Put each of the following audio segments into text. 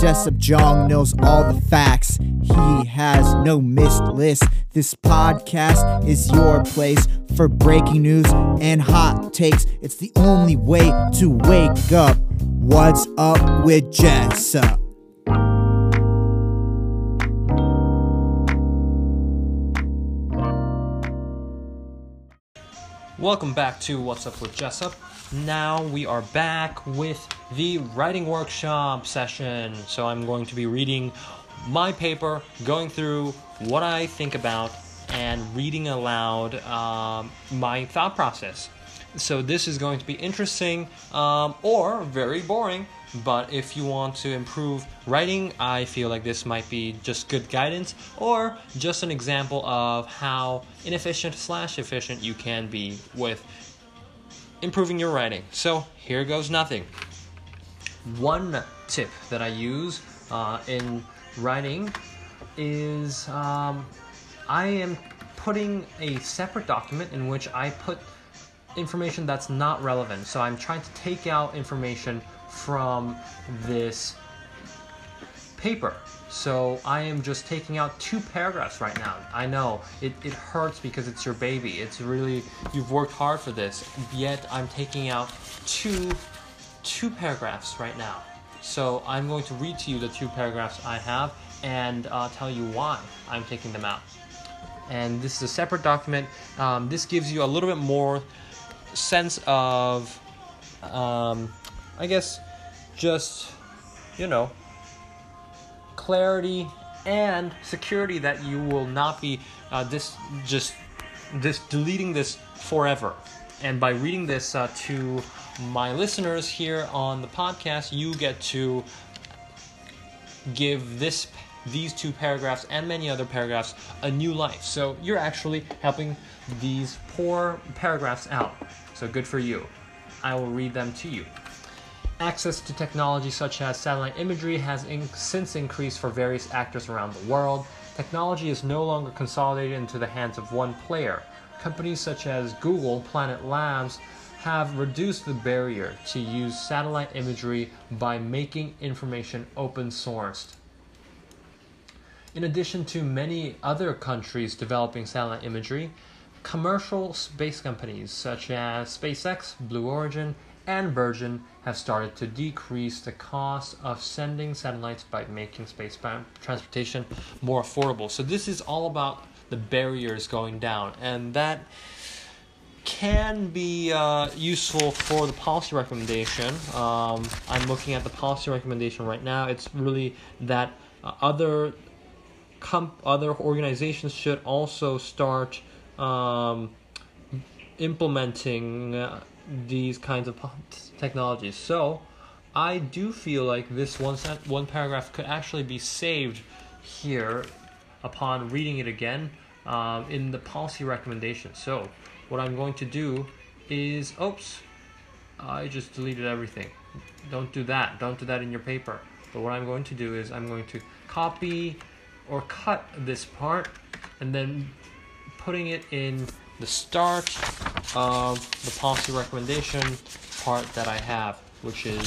Jessup Jong knows all the facts. He has no missed list. This podcast is your place for breaking news and hot takes. It's the only way to wake up. What's up with Jessup? Welcome back to What's Up with Jessup. Now we are back with the writing workshop session. So I'm going to be reading my paper, going through what I think about, and reading aloud my thought process. So this is going to be interesting or very boring, but if you want to improve writing, I feel like this might be just good guidance or just an example of how inefficient/efficient you can be with improving your writing. So here goes nothing. One tip that I use in writing is I am putting a separate document in which I put information that's not relevant. So I'm trying to take out information from this paper. So I am just taking out 2 paragraphs right now. I know it hurts because it's your baby. It's really, you've worked hard for this, yet I'm taking out two paragraphs right now. So I'm going to read to you the 2 paragraphs I have and tell you why I'm taking them out. And this is a separate document. This gives you a little bit more sense of, I guess, just, you know, clarity and security that you will not be deleting this forever. And by reading this to my listeners here on the podcast, you get to give these 2 paragraphs and many other paragraphs a new life. So you're actually helping these poor paragraphs out. So good for you. I will read them to you. Access to technology such as satellite imagery has since increased for various actors around the world. Technology is no longer consolidated into the hands of one player. Companies such as Google, Planet Labs, have reduced the barrier to use satellite imagery by making information open-sourced. In addition to many other countries developing satellite imagery, commercial space companies such as SpaceX, Blue Origin, and Virgin have started to decrease the cost of sending satellites by making space transportation more affordable. So this is all about the barriers going down, and that can be useful for the policy recommendation. I'm looking at the policy recommendation right now. It's really that other organizations should also start implementing these kinds of technologies. So I do feel like this one paragraph could actually be saved here upon reading it again in the policy recommendation. So what I'm going to do is, oops, I just deleted everything. Don't do that. Don't do that in your paper. But what I'm going to do is I'm going to copy or cut this part and then putting it in the start of the policy recommendation part that I have, which is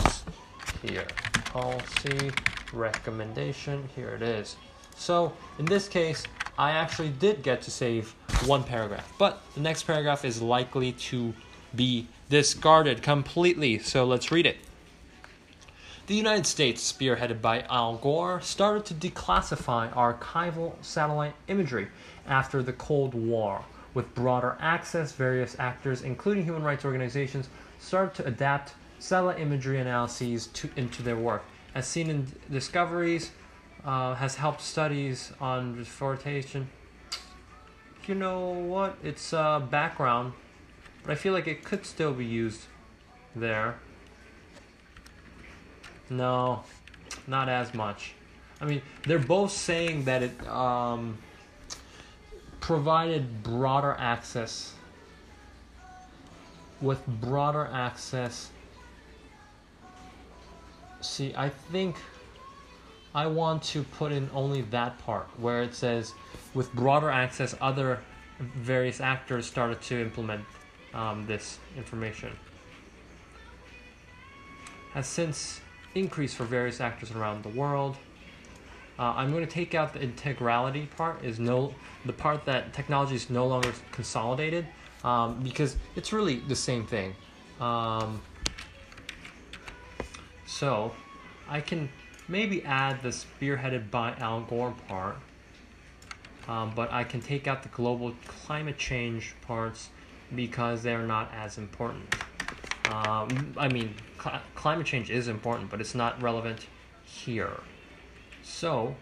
here. Policy recommendation, here it is. So in this case, I actually did get to save 1 paragraph, but the next paragraph is likely to be discarded completely. So let's read it. The United States, spearheaded by Al Gore, started to declassify archival satellite imagery after the Cold War. With broader access, various actors, including human rights organizations, started to adapt satellite imagery analyses into their work. As seen in Discoveries, has helped studies on deforestation. You know what? It's background, but I feel like it could still be used there. No, not as much. I mean, they're both saying that it provided broader access with broader access. See, I think I want to put in only that part where it says with broader access, other various actors started to implement this information. Has since increased for various actors around the world. I'm going to take out the integrality part, the part that technology is no longer consolidated, because it's really the same thing. So I can maybe add the spearheaded by Al Gore part, but I can take out the global climate change parts because they're not as important. I mean, climate change is important, but it's not relevant here. So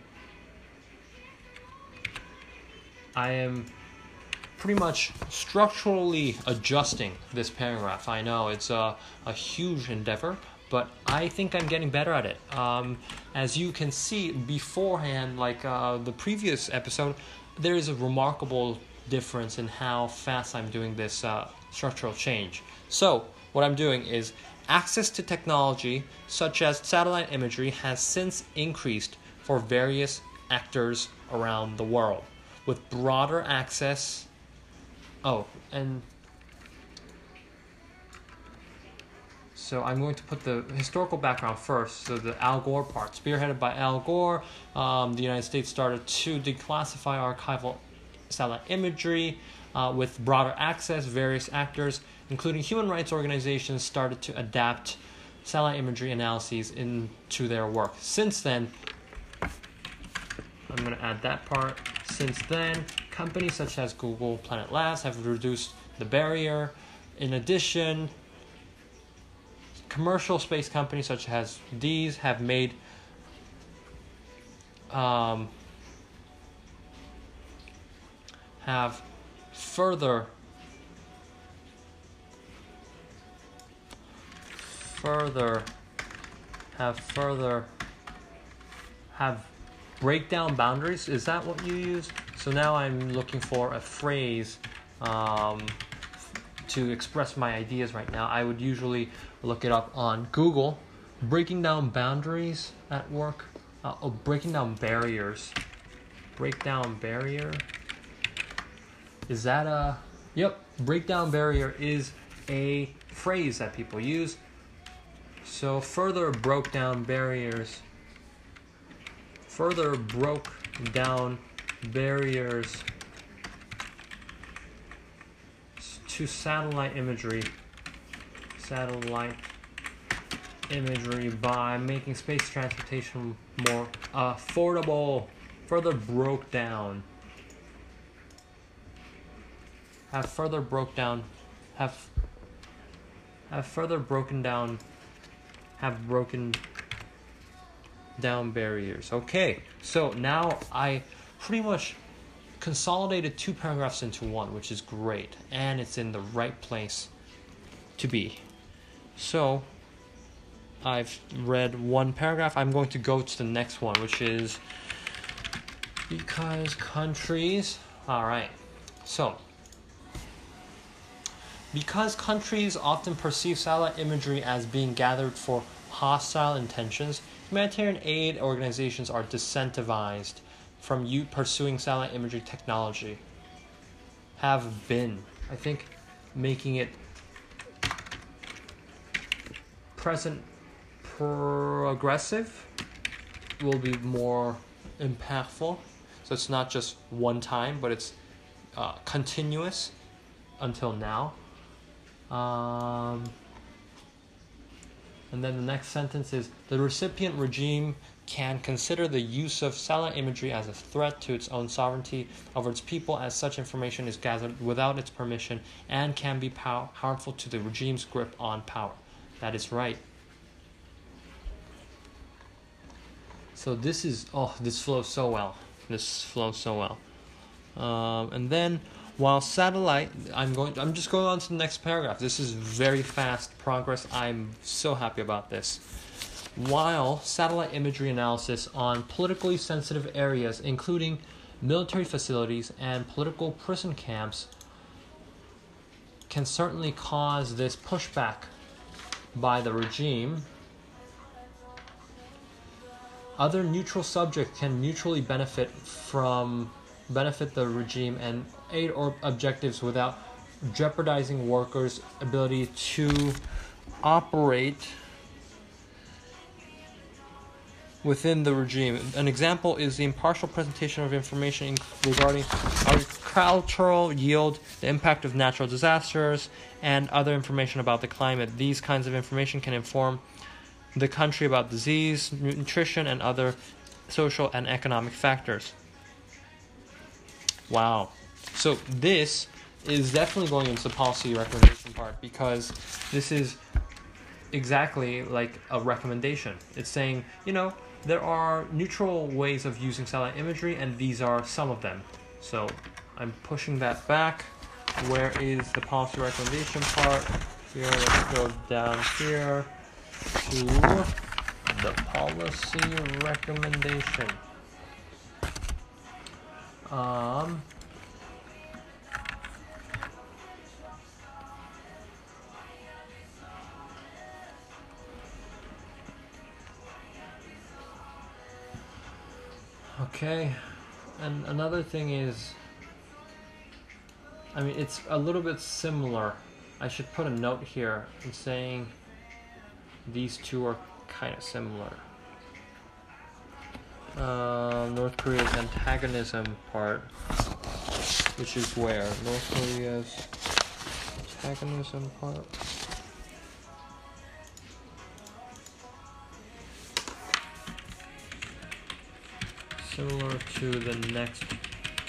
I am pretty much structurally adjusting this paragraph. I know it's a huge endeavor, but I think I'm getting better at it. As you can see beforehand, like the previous episode, there is a remarkable difference in how fast I'm doing this structural change. So what I'm doing is access to technology such as satellite imagery has since increased for various actors around the world with broader access. Oh, and so I'm going to put the historical background first, so the Al Gore part. Spearheaded by Al Gore, the United States started to declassify archival satellite imagery with broader access. Various actors, including human rights organizations, started to adapt satellite imagery analyses into their work. Since then, I'm going to add that part. Since then, companies such as Google, Planet Labs have reduced the barrier. In addition, commercial space companies such as these have made have further have breakdown boundaries. Is that what you use? So now I'm looking for a phrase to express my ideas right now. I would usually look it up on Google. Breaking down boundaries at work. Oh, breaking down barriers. Breakdown barrier. Is that a... Yep, breakdown barrier is a phrase that people use. So further broke down barriers. Further broke down barriers to satellite imagery. Satellite imagery by making space transportation more affordable. Further broke down. Have further broke down. Have further broken down. Have broken down barriers. Okay, so now I pretty much consolidated two paragraphs into one, which is great, and it's in the right place to be. So I've read one paragraph. I'm going to go to the next one, which is because countries... All right, so because countries often perceive satellite imagery as being gathered for hostile intentions, humanitarian aid organizations are disincentivized from pursuing satellite imagery technology. Have been. I think making it present progressive will be more impactful. So it's not just one time, but it's continuous until now. And then the next sentence is, the recipient regime can consider the use of satellite imagery as a threat to its own sovereignty over its people, as such information is gathered without its permission and can be harmful to the regime's grip on power. That is right. So this is, oh, this flows so well. This flows so well. And then... While satellite, I'm just going on to the next paragraph. This is very fast progress. I'm so happy about this. While satellite imagery analysis on politically sensitive areas, including military facilities and political prison camps, can certainly cause this pushback by the regime. Other neutral subjects can mutually benefit the regime and aid or objectives without jeopardizing workers' ability to operate within the regime. An example is the impartial presentation of information regarding agricultural yield, the impact of natural disasters, and other information about the climate. These kinds of information can inform the country about disease, nutrition, and other social and economic factors. Wow. So this is definitely going into the policy recommendation part, because this is exactly like a recommendation. It's saying, you know, there are neutral ways of using satellite imagery, and these are some of them. So I'm pushing that back. Where is the policy recommendation part? Here, let's go down here to the policy recommendation. Okay, and another thing is, I mean, it's a little bit similar. I should put a note here in saying these two are kind of similar. North Korea's antagonism part, which is where? North Korea's antagonism part. Similar to the next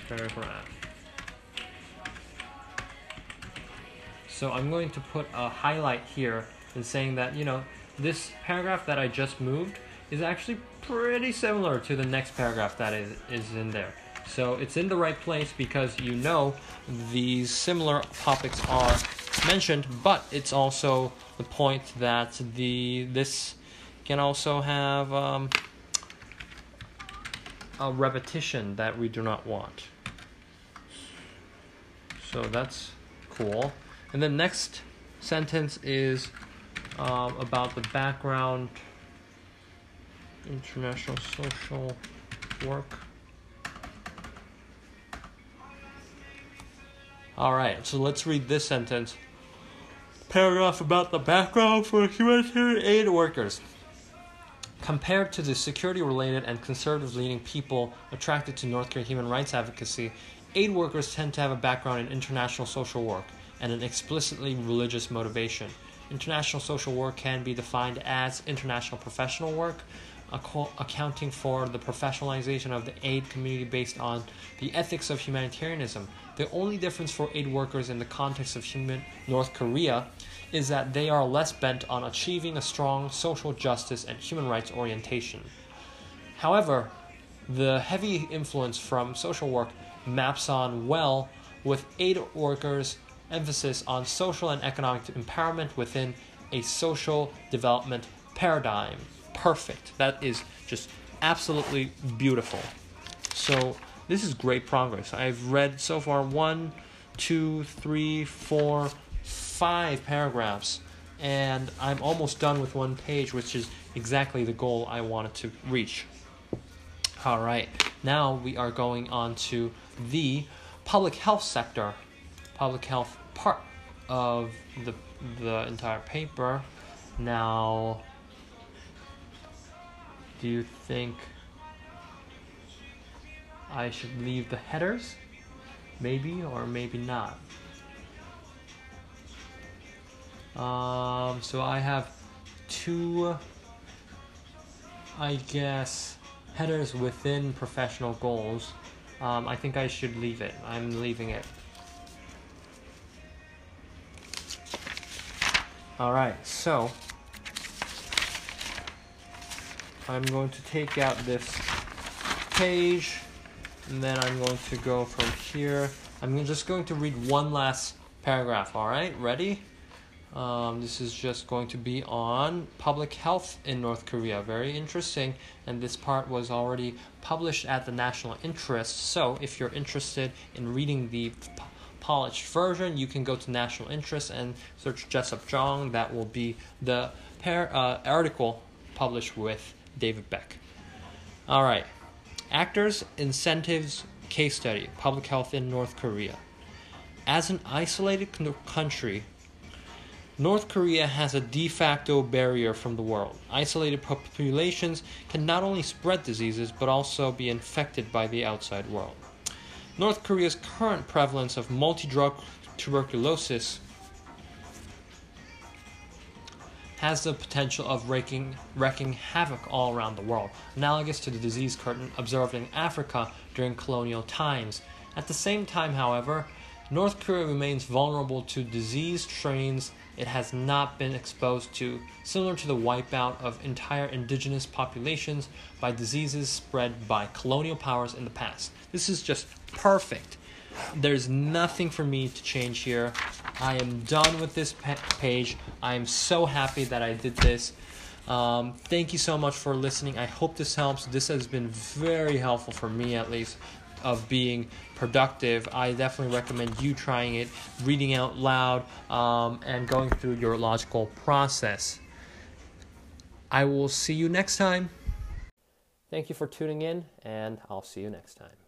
paragraph. So I'm going to put a highlight here and saying that, you know, this paragraph that I just moved is actually pretty similar to the next paragraph that is in there. So it's in the right place because, you know, these similar topics are mentioned, but it's also the point that this can also have a repetition that we do not want. So that's cool. And the next sentence is about the background, international social work. All right, so let's read this sentence. Paragraph about the background for humanitarian aid workers. Compared to the security-related and conservative-leaning people attracted to North Korean human rights advocacy, aid workers tend to have a background in international social work and an explicitly religious motivation. International social work can be defined as international professional work, accounting for the professionalization of the aid community based on the ethics of humanitarianism. The only difference for aid workers in the context of North Korea is that they are less bent on achieving a strong social justice and human rights orientation. However, the heavy influence from social work maps on well with aid workers' emphasis on social and economic empowerment within a social development paradigm. Perfect. That is just absolutely beautiful. So this is great progress. I've read so far 5 paragraphs, and I'm almost done with one page, which is exactly the goal I wanted to reach. All right, now we are going on to the public health sector, public health part of the entire paper. Now, do you think I should leave the headers? Maybe or maybe not. So I have 2, I guess, headers within professional goals. I think I should leave it. I'm leaving it. All right, so I'm going to take out this page, and then I'm going to go from here. I'm just going to read one last paragraph, all right? Ready? This is just going to be on public health in North Korea. Very interesting, and this part was already published at the National Interest, so if you're interested in reading the polished version, you can go to National Interest and search Jessup Jong. That will be the article published with David Beck. All right. Actors, incentives, case study, public health in North Korea. As an isolated country, North Korea has a de facto barrier from the world. Isolated populations can not only spread diseases, but also be infected by the outside world. North Korea's current prevalence of multi-drug tuberculosis has the potential of wreaking havoc all around the world, analogous to the disease curtain observed in Africa during colonial times. At the same time, however, North Korea remains vulnerable to disease strains it has not been exposed to, similar to the wipeout of entire indigenous populations by diseases spread by colonial powers in the past. This is just perfect. There's nothing for me to change here. I am done with this page. I am so happy that I did this. Thank you so much for listening. I hope this helps. This has been very helpful for me, at least, of being productive. I definitely recommend you trying it, reading out loud, and going through your logical process. I will see you next time. Thank you for tuning in, and I'll see you next time.